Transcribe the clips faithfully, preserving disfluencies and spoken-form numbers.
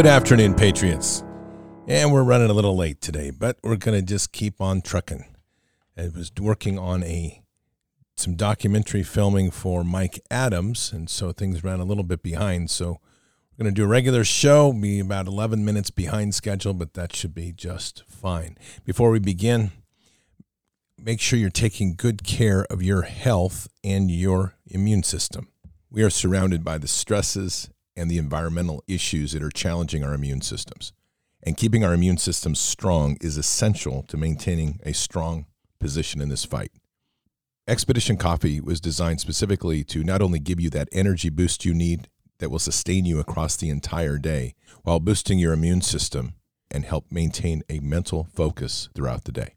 Good afternoon, Patriots. And we're running a little late today, but we're going to just keep on trucking. I was working on a some documentary filming for Mike Adams, and so things ran a little bit behind. So we're going to do a regular show, be about eleven minutes behind schedule, but that should be just fine. Before we begin, make sure you're taking good care of your health and your immune system. We are surrounded by the stresses and the environmental issues that are challenging our immune systems. And keeping our immune systems strong is essential to maintaining a strong position in this fight. Expedition Coffee was designed specifically to not only give you that energy boost you need that will sustain you across the entire day while boosting your immune system and help maintain a mental focus throughout the day.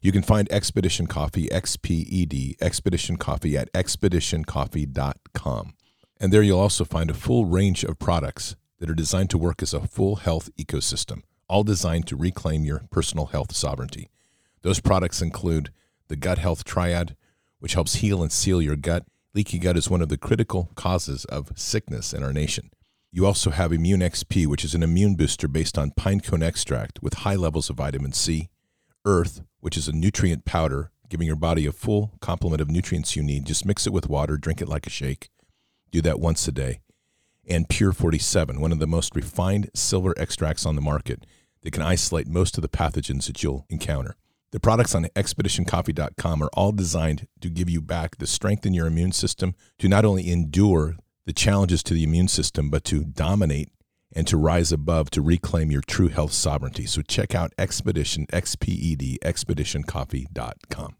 You can find Expedition Coffee, X P E D, Expedition Coffee at expedition coffee dot com. And there you'll also find a full range of products that are designed to work as a full health ecosystem, all designed to reclaim your personal health sovereignty. Those products include the Gut Health Triad, which helps heal and seal your gut. Leaky gut is one of the critical causes of sickness in our nation. You also have Immune X P, which is an immune booster based on pine cone extract with high levels of vitamin C, Earth, which is a nutrient powder, giving your body a full complement of nutrients you need. Just mix it with water, drink it like a shake. Do that once a day. And Pure forty-seven, one of the most refined silver extracts on the market that can isolate most of the pathogens that you'll encounter. The products on expedition coffee dot com are all designed to give you back the strength in your immune system to not only endure the challenges to the immune system, but to dominate and to rise above to reclaim your true health sovereignty. So check out Expedition, X P E D, expedition coffee dot com.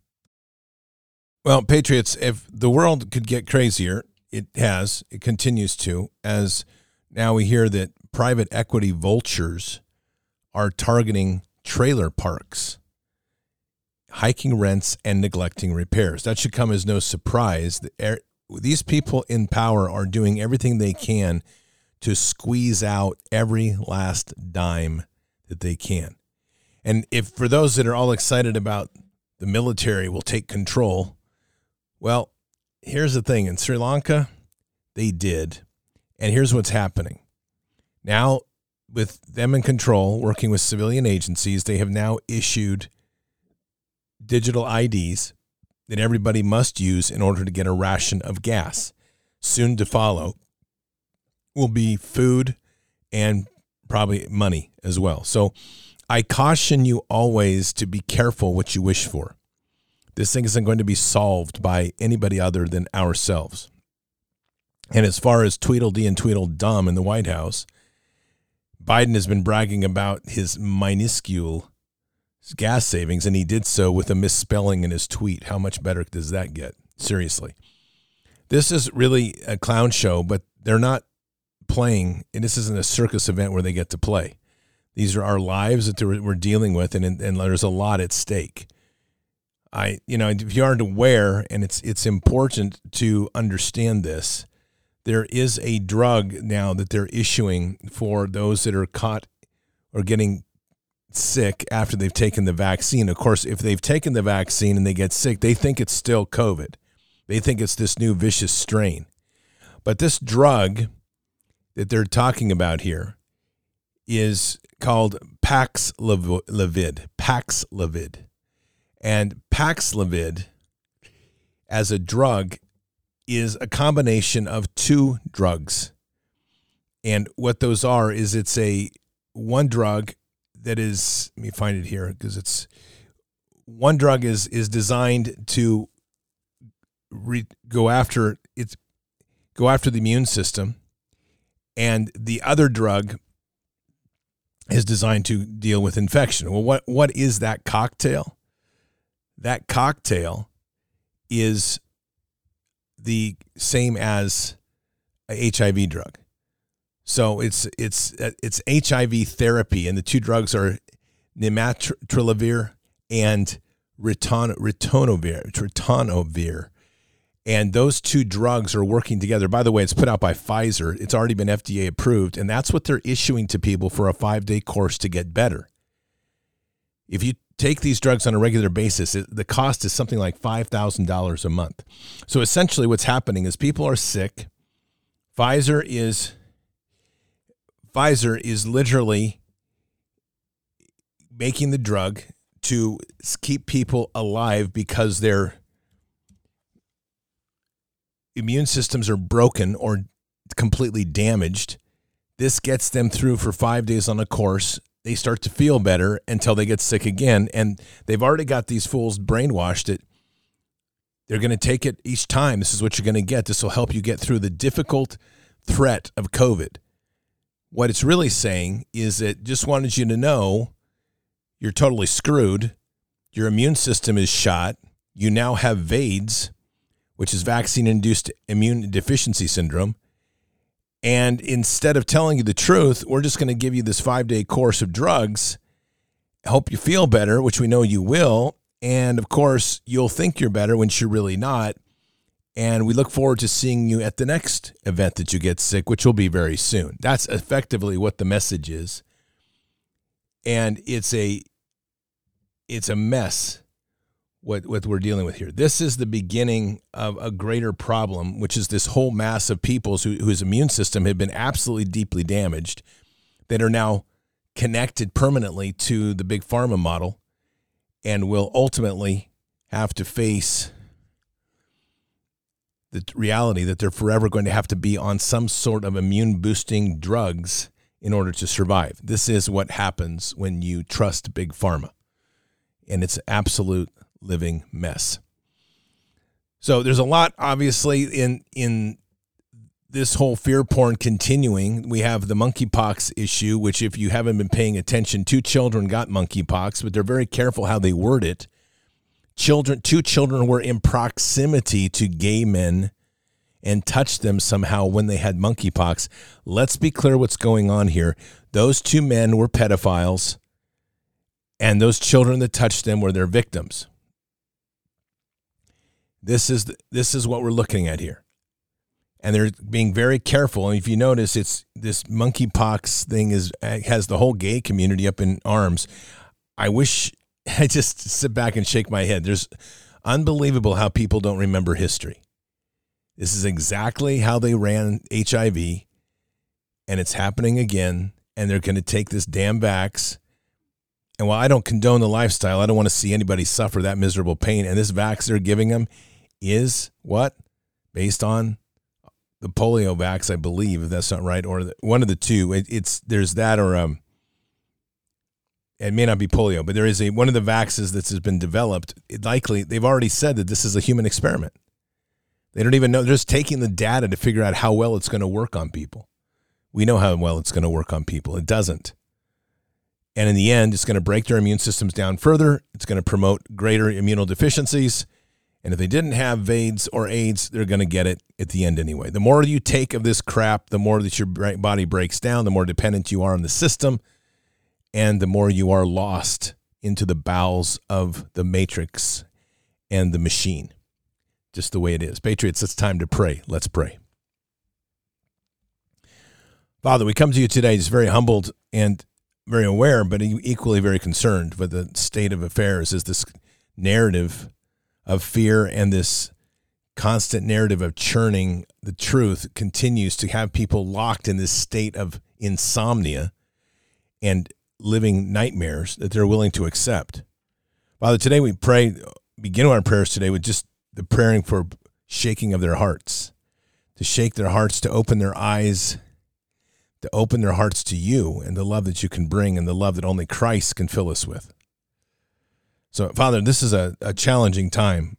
Well, Patriots, if the world could get crazier, it has, it continues to, as now we hear that private equity vultures are targeting trailer parks, hiking rents, and neglecting repairs. That should come as no surprise. These people in power are doing everything they can to squeeze out every last dime that they can. And if for those that are all excited about the military will take control, well, here's the thing. In Sri Lanka, they did. And here's what's happening. Now, with them in control, working with civilian agencies, they have now issued digital I Ds that everybody must use in order to get a ration of gas. Soon to follow will be food and probably money as well. So I caution you always to be careful what you wish for. This thing isn't going to be solved by anybody other than ourselves. And as far as Tweedledee and Tweedledum in the White House, Biden has been bragging about his minuscule gas savings, and he did so with a misspelling in his tweet. How much better does that get? Seriously. This is really a clown show, but they're not playing, and this isn't a circus event where they get to play. These are our lives that we're dealing with, and and there's a lot at stake. I, you know, if you aren't aware, and it's it's important to understand this, there is a drug now that they're issuing for those that are caught or getting sick after they've taken the vaccine. Of course, if they've taken the vaccine and they get sick, they think it's still COVID. They think it's this new vicious strain. But this drug that they're talking about here is called Paxlovid, Paxlovid. And Paxlovid as a drug is a combination of two drugs. And what those are is it's a one drug that is, let me find it here because it's one drug is, is designed to re, go after it's go after the immune system. And the other drug is designed to deal with infection. Well, what, what is that cocktail? That cocktail is the same as a H I V drug. So it's it's it's H I V therapy, and the two drugs are nirmatrelvir and riton, ritonavir, ritonavir. And those two drugs are working together. By the way, it's put out by Pfizer. It's already been F D A approved, and that's what they're issuing to people for a five-day course to get better. If you take these drugs on a regular basis, it, the cost is something like five thousand dollars a month. So essentially what's happening is people are sick. Pfizer is Pfizer is literally making the drug to keep people alive because their immune systems are broken or completely damaged. This gets them through for five days on a course. They start to feel better until they get sick again. And they've already got these fools brainwashed that they're going to take it each time. This is what you're going to get. This will help you get through the difficult threat of COVID. What it's really saying is it just wanted you to know you're totally screwed. Your immune system is shot. You now have VAIDS, which is vaccine-induced immune deficiency syndrome. And instead of telling you the truth, we're just going to give you this five-day course of drugs, hope you feel better, which we know you will. And, of course, you'll think you're better when you're really not. And we look forward to seeing you at the next event that you get sick, which will be very soon. That's effectively what the message is. And it's a it's a mess what, what we're dealing with here. This is the beginning of a greater problem, which is this whole mass of people who, whose immune system had been absolutely deeply damaged that are now connected permanently to the big pharma model and will ultimately have to face the reality that they're forever going to have to be on some sort of immune-boosting drugs in order to survive. This is what happens when you trust big pharma, and it's an absolute living mess. So there's a lot, obviously, in in this whole fear porn continuing. We have the monkeypox issue, which if you haven't been paying attention, two children got monkeypox, but they're very careful how they word it. Children, two children were in proximity to gay men and touched them somehow when they had monkeypox. Let's be clear what's going on here. Those two men were pedophiles, and those children that touched them were their victims. This is the, this is what we're looking at here. And they're being very careful. And if you notice, it's this monkeypox thing is has the whole gay community up in arms. I wish I just sit back and shake my head. There's unbelievable how people don't remember history. This is exactly how they ran H I V, and it's happening again, and they're going to take this damn vax. And while I don't condone the lifestyle, I don't want to see anybody suffer that miserable pain. And this vax they're giving them is what? Based on the polio vax, I believe, if that's not right, or the, one of the two. It, it's there's that or um, it may not be polio, but there is a one of the vaxes that has been developed. It likely, they've already said that this is a human experiment. They don't even know. They're just taking the data to figure out how well it's going to work on people. We know how well it's going to work on people. It doesn't. And in the end, it's going to break their immune systems down further. It's going to promote greater immunodeficiencies. And if they didn't have VAIDS or AIDS, they're going to get it at the end anyway. The more you take of this crap, the more that your body breaks down, the more dependent you are on the system, and the more you are lost into the bowels of the matrix and the machine. Just the way it is. Patriots, it's time to pray. Let's pray. Father, we come to you today just very humbled and very aware, but equally very concerned with the state of affairs is this narrative of fear, and this constant narrative of churning the truth continues to have people locked in this state of insomnia and living nightmares that they're willing to accept. Father, today we pray, begin our prayers today with just the praying for shaking of their hearts, to shake their hearts, to open their eyes, to open their hearts to you and the love that you can bring and the love that only Christ can fill us with. So, Father, this is a, a challenging time.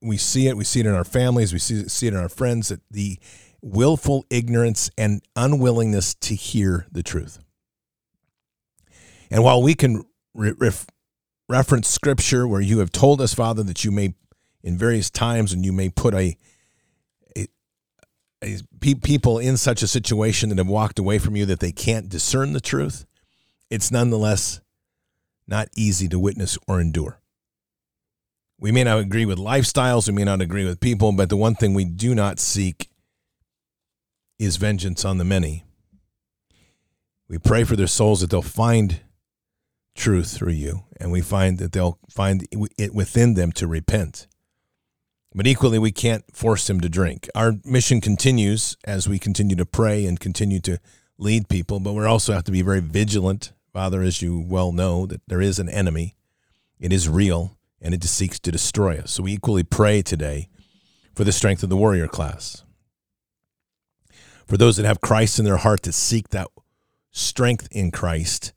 We see it. We see it in our families. We see, see it in our friends, that the willful ignorance and unwillingness to hear the truth. And while we can re- ref- reference Scripture where you have told us, Father, that you may in various times, and you may put a, a, a pe- people in such a situation that have walked away from you that they can't discern the truth, it's nonetheless not easy to witness or endure. We may not agree with lifestyles, we may not agree with people, but the one thing we do not seek is vengeance on the many. We pray for their souls that they'll find truth through you, and we find that they'll find it within them to repent. But equally, we can't force him to drink. Our mission continues as we continue to pray and continue to lead people, but we also have to be very vigilant, Father, as you well know, that there is an enemy. It is real, and it seeks to destroy us. So we equally pray today for the strength of the warrior class, for those that have Christ in their heart, that seek that strength in Christ,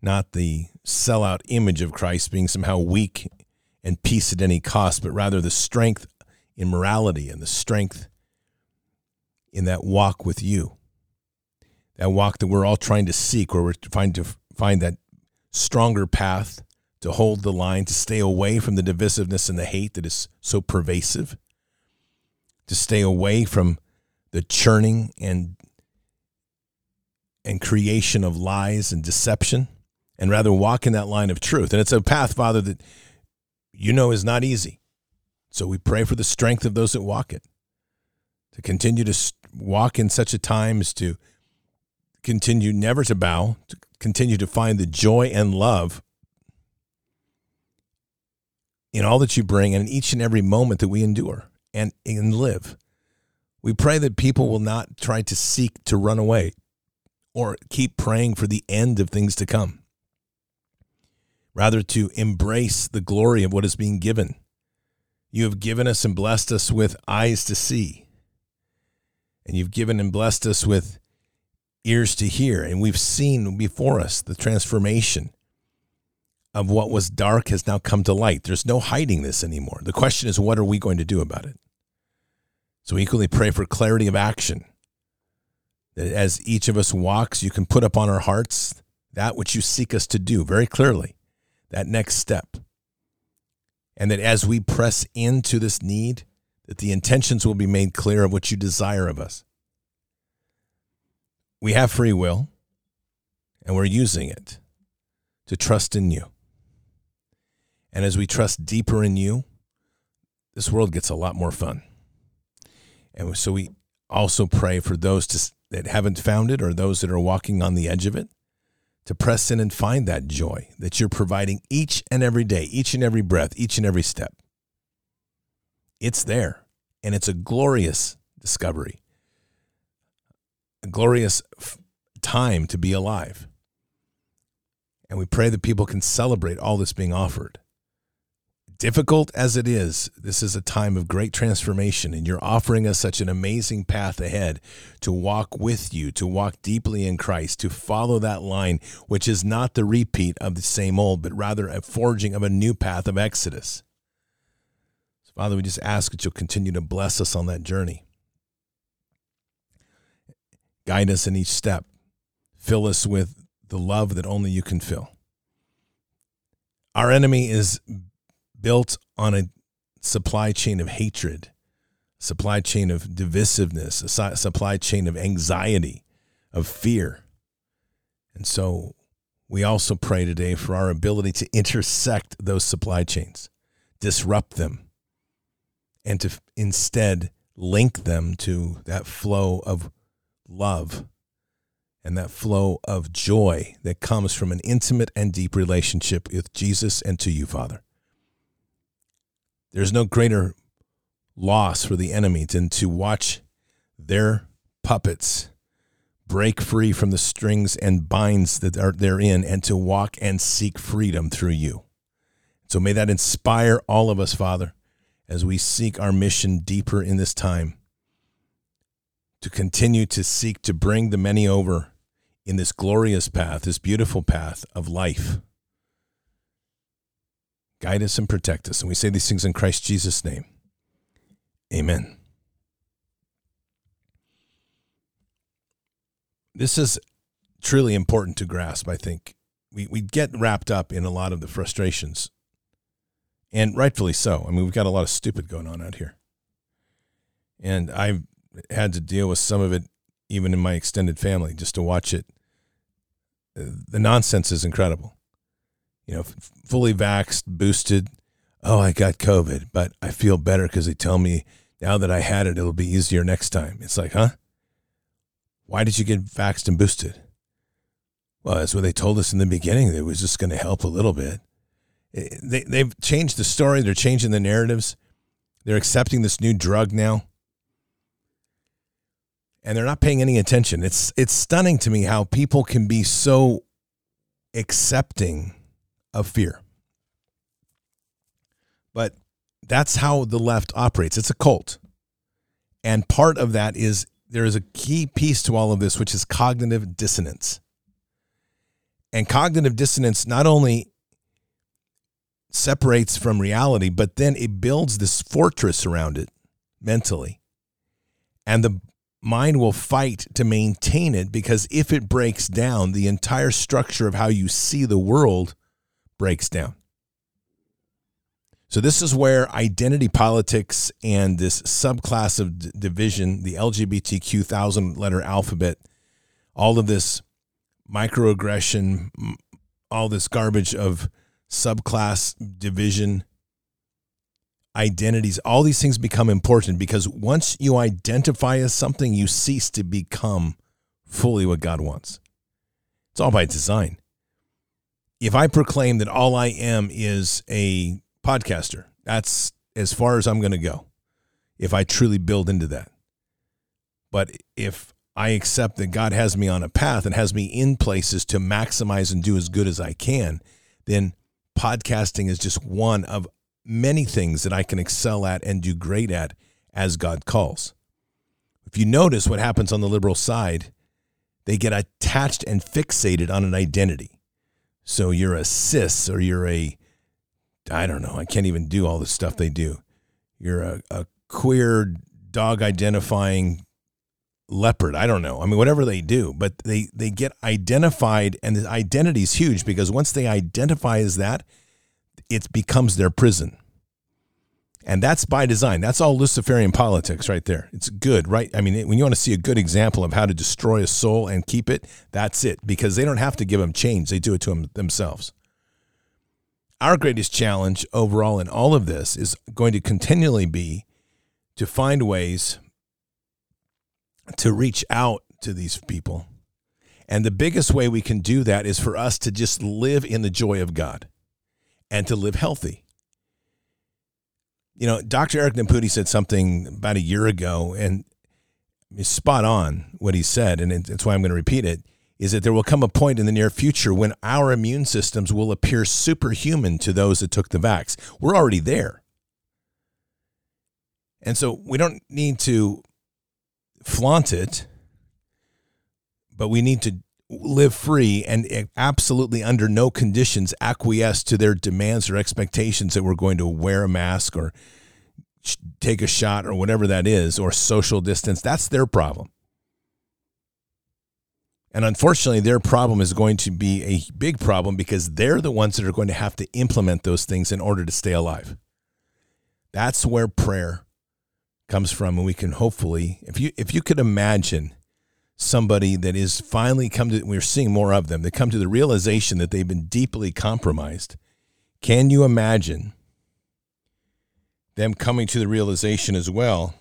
not the sellout image of Christ being somehow weak and peace at any cost, but rather the strength in morality and the strength in that walk with you, that walk that we're all trying to seek, where we're trying to find that stronger path to hold the line, to stay away from the divisiveness and the hate that is so pervasive, to stay away from the churning and and creation of lies and deception, and rather walk in that line of truth. And it's a path, Father, that you know is not easy. So we pray for the strength of those that walk it, to continue to walk in such a time as to continue never to bow, to continue to find the joy and love in all that you bring and in each and every moment that we endure and, and live. We pray that people will not try to seek to run away or keep praying for the end of things to come, rather to embrace the glory of what is being given. You have given us and blessed us with eyes to see, and you've given and blessed us with ears to hear, and we've seen before us the transformation of what was dark has now come to light. There's no hiding this anymore. The question is, what are we going to do about it? So we equally pray for clarity of action, that as each of us walks, you can put upon our hearts that which you seek us to do very clearly, that next step. And that as we press into this need, that the intentions will be made clear of what you desire of us. We have free will, and we're using it to trust in you. And as we trust deeper in you, this world gets a lot more fun. And so we also pray for those to, that haven't found it, or those that are walking on the edge of it, to press in and find that joy that you're providing each and every day, each and every breath, each and every step. It's there, and it's a glorious discovery, a glorious f- time to be alive. And we pray that people can celebrate all that's being offered. Difficult as it is, this is a time of great transformation, and you're offering us such an amazing path ahead to walk with you, to walk deeply in Christ, to follow that line, which is not the repeat of the same old, but rather a forging of a new path of exodus. So, Father, we just ask that you'll continue to bless us on that journey. Guide us in each step. Fill us with the love that only you can fill. Our enemy is built on a supply chain of hatred, supply chain of divisiveness, a supply chain of anxiety, of fear. And so we also pray today for our ability to intersect those supply chains, disrupt them, and to instead link them to that flow of love and that flow of joy that comes from an intimate and deep relationship with Jesus and to you, Father. There's no greater loss for the enemy than to watch their puppets break free from the strings and binds that are they're in, and to walk and seek freedom through you. So may that inspire all of us, Father, as we seek our mission deeper in this time, to continue to seek to bring the many over in this glorious path, this beautiful path of life. Guide us and protect us. And we say these things in Christ Jesus' name. Amen. This is truly important to grasp, I think. We we get wrapped up in a lot of the frustrations, and rightfully so. I mean, we've got a lot of stupid going on out here. And I've had to deal with some of it, even in my extended family, just to watch it. The nonsense is incredible. You know, fully vaxxed, boosted. Oh, I got COVID, but I feel better because they tell me now that I had it, it'll be easier next time. It's like, huh? Why did you get vaxxed and boosted? Well, that's what they told us in the beginning. It was just going to help a little bit. They, they've changed the story. They're changing the narratives. They're accepting this new drug now. and they're not paying any attention. It's it's stunning to me how people can be so accepting of fear. But that's how the left operates. It's a cult. And part of that is there is a key piece to all of this, which is cognitive dissonance. And cognitive dissonance not only separates from reality, but then it builds this fortress around it mentally. And the mind will fight to maintain it, because if it breaks down, the entire structure of how you see the world breaks down. So this is where identity politics and this subclass of d- division, the L G B T Q thousand letter alphabet, all of this microaggression, all this garbage of subclass division, identities, all these things become important, because once you identify as something, you cease to become fully what God wants. It's all by design. If I proclaim that all I am is a podcaster, that's as far as I'm going to go if I truly build into that. But if I accept that God has me on a path and has me in places to maximize and do as good as I can, then podcasting is just one of many things that I can excel at and do great at as God calls. If you notice what happens on the liberal side, they get attached and fixated on an identity. So you're a cis, or you're a, I don't know, I can't even do all the stuff they do. You're a, a queer dog identifying leopard. I don't know. I mean, whatever they do, but they, they get identified, and the identity is huge, because once they identify as that, it becomes their prison. And that's by design. That's all Luciferian politics right there. It's good, right? I mean, when you want to see a good example of how to destroy a soul and keep it, that's it, because they don't have to give them change. They do it to them themselves. Our greatest challenge overall in all of this is going to continually be to find ways to reach out to these people. And the biggest way we can do that is for us to just live in the joy of God and to live healthy. You know, Doctor Eric Namputi said something about a year ago, and it's spot on what he said, and that's why I'm going to repeat it, is that there will come a point in the near future when our immune systems will appear superhuman to those that took the vax. We're already there. And so we don't need to flaunt it, but we need to live free and absolutely under no conditions acquiesce to their demands or expectations that we're going to wear a mask or take a shot or whatever that is, or social distance. That's their problem. And unfortunately, their problem is going to be a big problem, because they're the ones that are going to have to implement those things in order to stay alive. That's where prayer comes from. And we can hopefully, if you if you could imagine somebody that is finally come to, we're seeing more of them, they come to the realization that they've been deeply compromised. Can you imagine them coming to the realization as well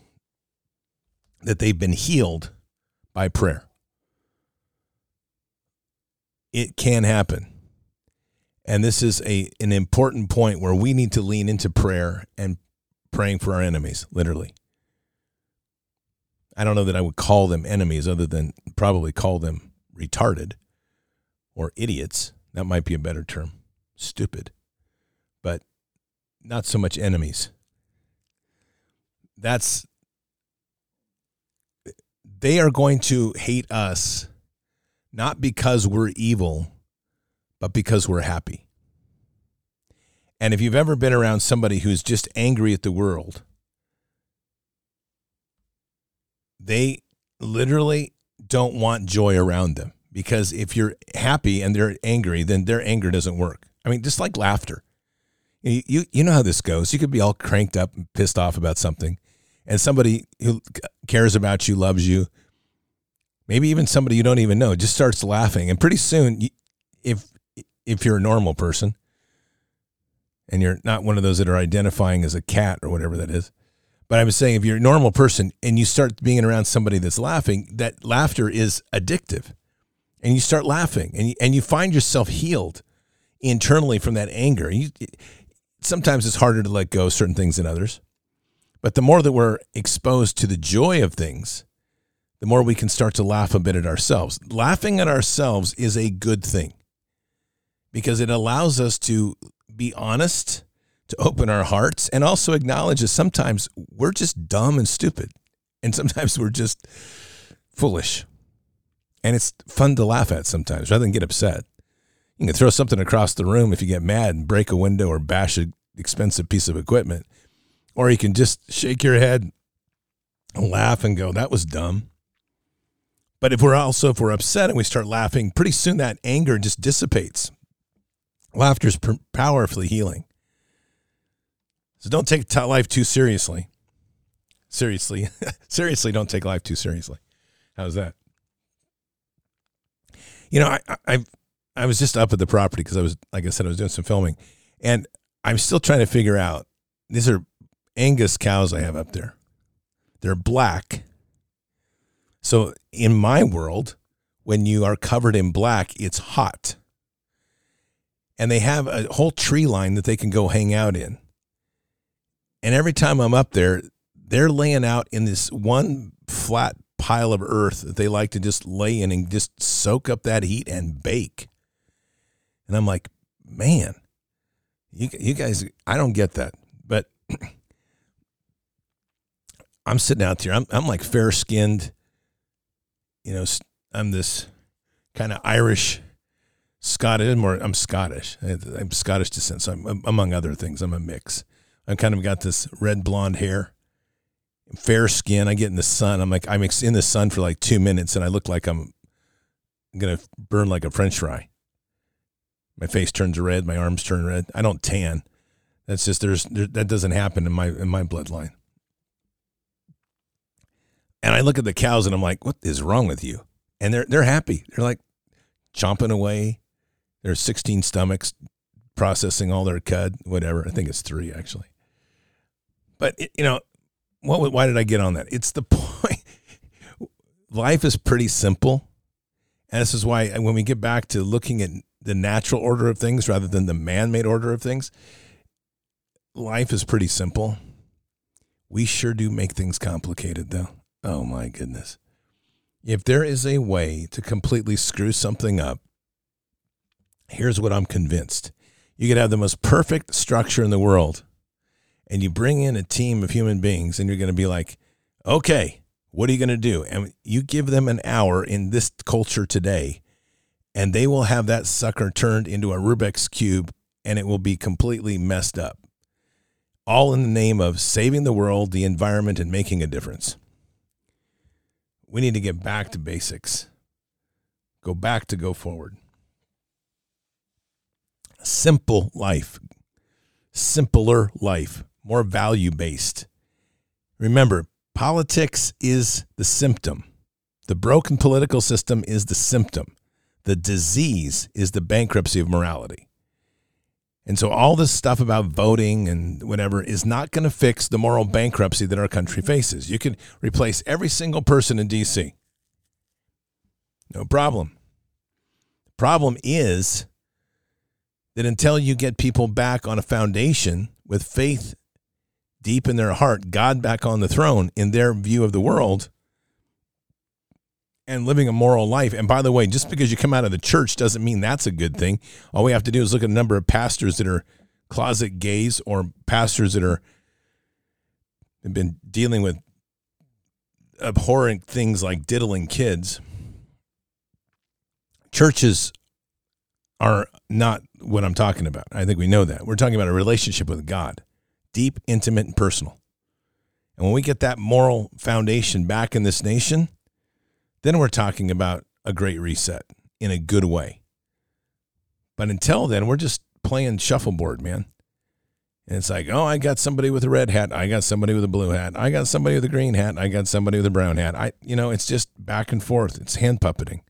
that they've been healed by prayer? It can happen. And this is a an important point where we need to lean into prayer and praying for our enemies, literally. I don't know that I would call them enemies, other than probably call them retarded or idiots. That might be a better term, stupid, but not so much enemies. That's, they are going to hate us, not because we're evil, but because we're happy. And if you've ever been around somebody who's just angry at the world, they literally don't want joy around them, because if you're happy and they're angry, then their anger doesn't work. I mean, just like laughter. You, you, you know how this goes. You could be all cranked up and pissed off about something, and somebody who cares about you, loves you, maybe even somebody you don't even know, just starts laughing. And pretty soon, if if you're a normal person and you're not one of those that are identifying as a cat or whatever that is, but I was saying, if you're a normal person and you start being around somebody that's laughing, that laughter is addictive, and you start laughing, and you, and you find yourself healed internally from that anger. You, it, sometimes it's harder to let go of certain things than others, but the more that we're exposed to the joy of things, the more we can start to laugh a bit at ourselves. Laughing at ourselves is a good thing because it allows us to be honest, to open our hearts, and also acknowledge that sometimes we're just dumb and stupid, and sometimes we're just foolish. And it's fun to laugh at sometimes rather than get upset. You can throw something across the room if you get mad and break a window or bash an expensive piece of equipment. Or you can just shake your head and laugh and go, that was dumb. But if we're also, if we're upset and we start laughing, pretty soon that anger just dissipates. Laughter is powerfully healing. So don't take life too seriously. Seriously. Seriously, don't take life too seriously. How's that? You know, I, I I was just up at the property because I was, like I said, I was doing some filming. And I'm still trying to figure out, these are Angus cows I have up there. They're black. So in my world, when you are covered in black, it's hot. And they have a whole tree line that they can go hang out in. And every time I'm up there, they're laying out in this one flat pile of earth that they like to just lay in and just soak up that heat and bake. And I'm like, man, you you guys, I don't get that. But I'm sitting out there. I'm I'm like fair skinned. You know, I'm this kind of Irish, Scottish. More, I'm Scottish. I'm Scottish descent. So I'm, among other things, I'm a mix. I've kind of got this red blonde hair. Fair skin. I get in the sun. I'm like, I'm in the sun for like two minutes and I look like I'm going to burn like a French fry. My face turns red. My arms turn red. I don't tan. That's just, there's, there, that doesn't happen in my, in my bloodline. And I look at the cows and I'm like, what is wrong with you? And they're, they're happy. They're like chomping away. There's sixteen stomachs processing all their cud, whatever. I think it's three actually. But it, you know, What? Why did I get on that? It's the point. Life is pretty simple. And this is why when we get back to looking at the natural order of things rather than the man-made order of things, life is pretty simple. We sure do make things complicated, though. Oh, my goodness. If there is a way to completely screw something up, here's what I'm convinced. You could have the most perfect structure in the world. And you bring in a team of human beings and you're going to be like, okay, what are you going to do? And you give them an hour in this culture today and they will have that sucker turned into a Rubik's Cube and it will be completely messed up. All in the name of saving the world, the environment, and making a difference. We need to get back to basics. Go back to go forward. Simple life. Simpler life. More value-based. Remember, politics is the symptom. The broken political system is the symptom. The disease is the bankruptcy of morality. And so all this stuff about voting and whatever is not going to fix the moral bankruptcy that our country faces. You can replace every single person in D C. No problem. The problem is that until you get people back on a foundation with faith deep in their heart, God back on the throne in their view of the world and living a moral life. And by the way, just because you come out of the church doesn't mean that's a good thing. All we have to do is look at a number of pastors that are closet gays or pastors that are have been dealing with abhorrent things like diddling kids. Churches are not what I'm talking about. I think we know that. We're talking about a relationship with God, deep, intimate, and personal. And when we get that moral foundation back in this nation, then we're talking about a great reset in a good way. But until then, we're just playing shuffleboard, man. And it's like, oh, I got somebody with a red hat. I got somebody with a blue hat. I got somebody with a green hat. I got somebody with a brown hat. I, you know, it's just back and forth. It's hand puppeting.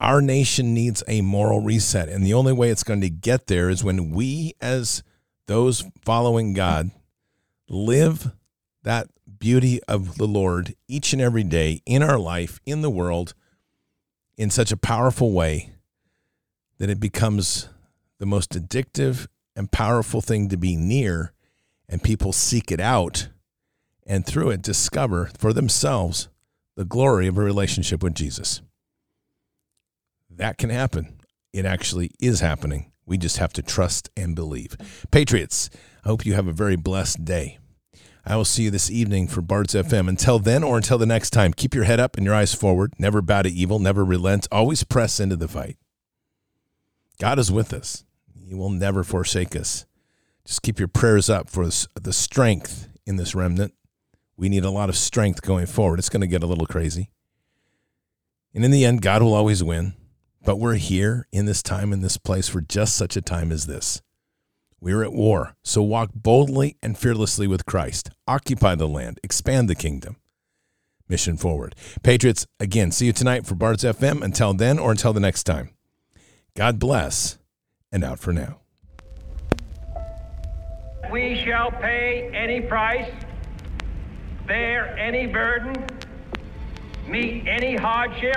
Our nation needs a moral reset, and the only way it's going to get there is when we, as those following God, live that beauty of the Lord each and every day in our life, in the world, in such a powerful way that it becomes the most addictive and powerful thing to be near, and people seek it out and through it discover for themselves the glory of a relationship with Jesus. That can happen. It actually is happening. We just have to trust and believe. Patriots, I hope you have a very blessed day. I will see you this evening for Bart's F M. Until then or until the next time, keep your head up and your eyes forward. Never bow to evil. Never relent. Always press into the fight. God is with us. He will never forsake us. Just keep your prayers up for the strength in this remnant. We need a lot of strength going forward. It's going to get a little crazy. And in the end, God will always win. But we're here in this time, in this place, for just such a time as this. We're at war, so walk boldly and fearlessly with Christ. Occupy the land. Expand the kingdom. Mission forward. Patriots, again, see you tonight for Bart's F M. Until then or until the next time, God bless, and out for now. We shall pay any price, bear any burden, meet any hardship,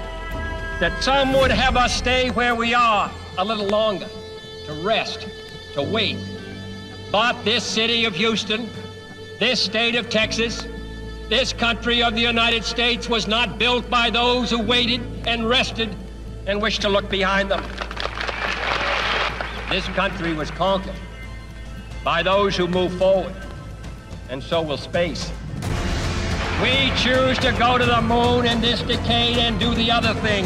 that some would have us stay where we are a little longer, to rest, to wait. But this city of Houston, this state of Texas, this country of the United States was not built by those who waited and rested and wished to look behind them. This country was conquered by those who move forward, and so will space. We choose to go to the moon in this decade and do the other thing.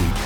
We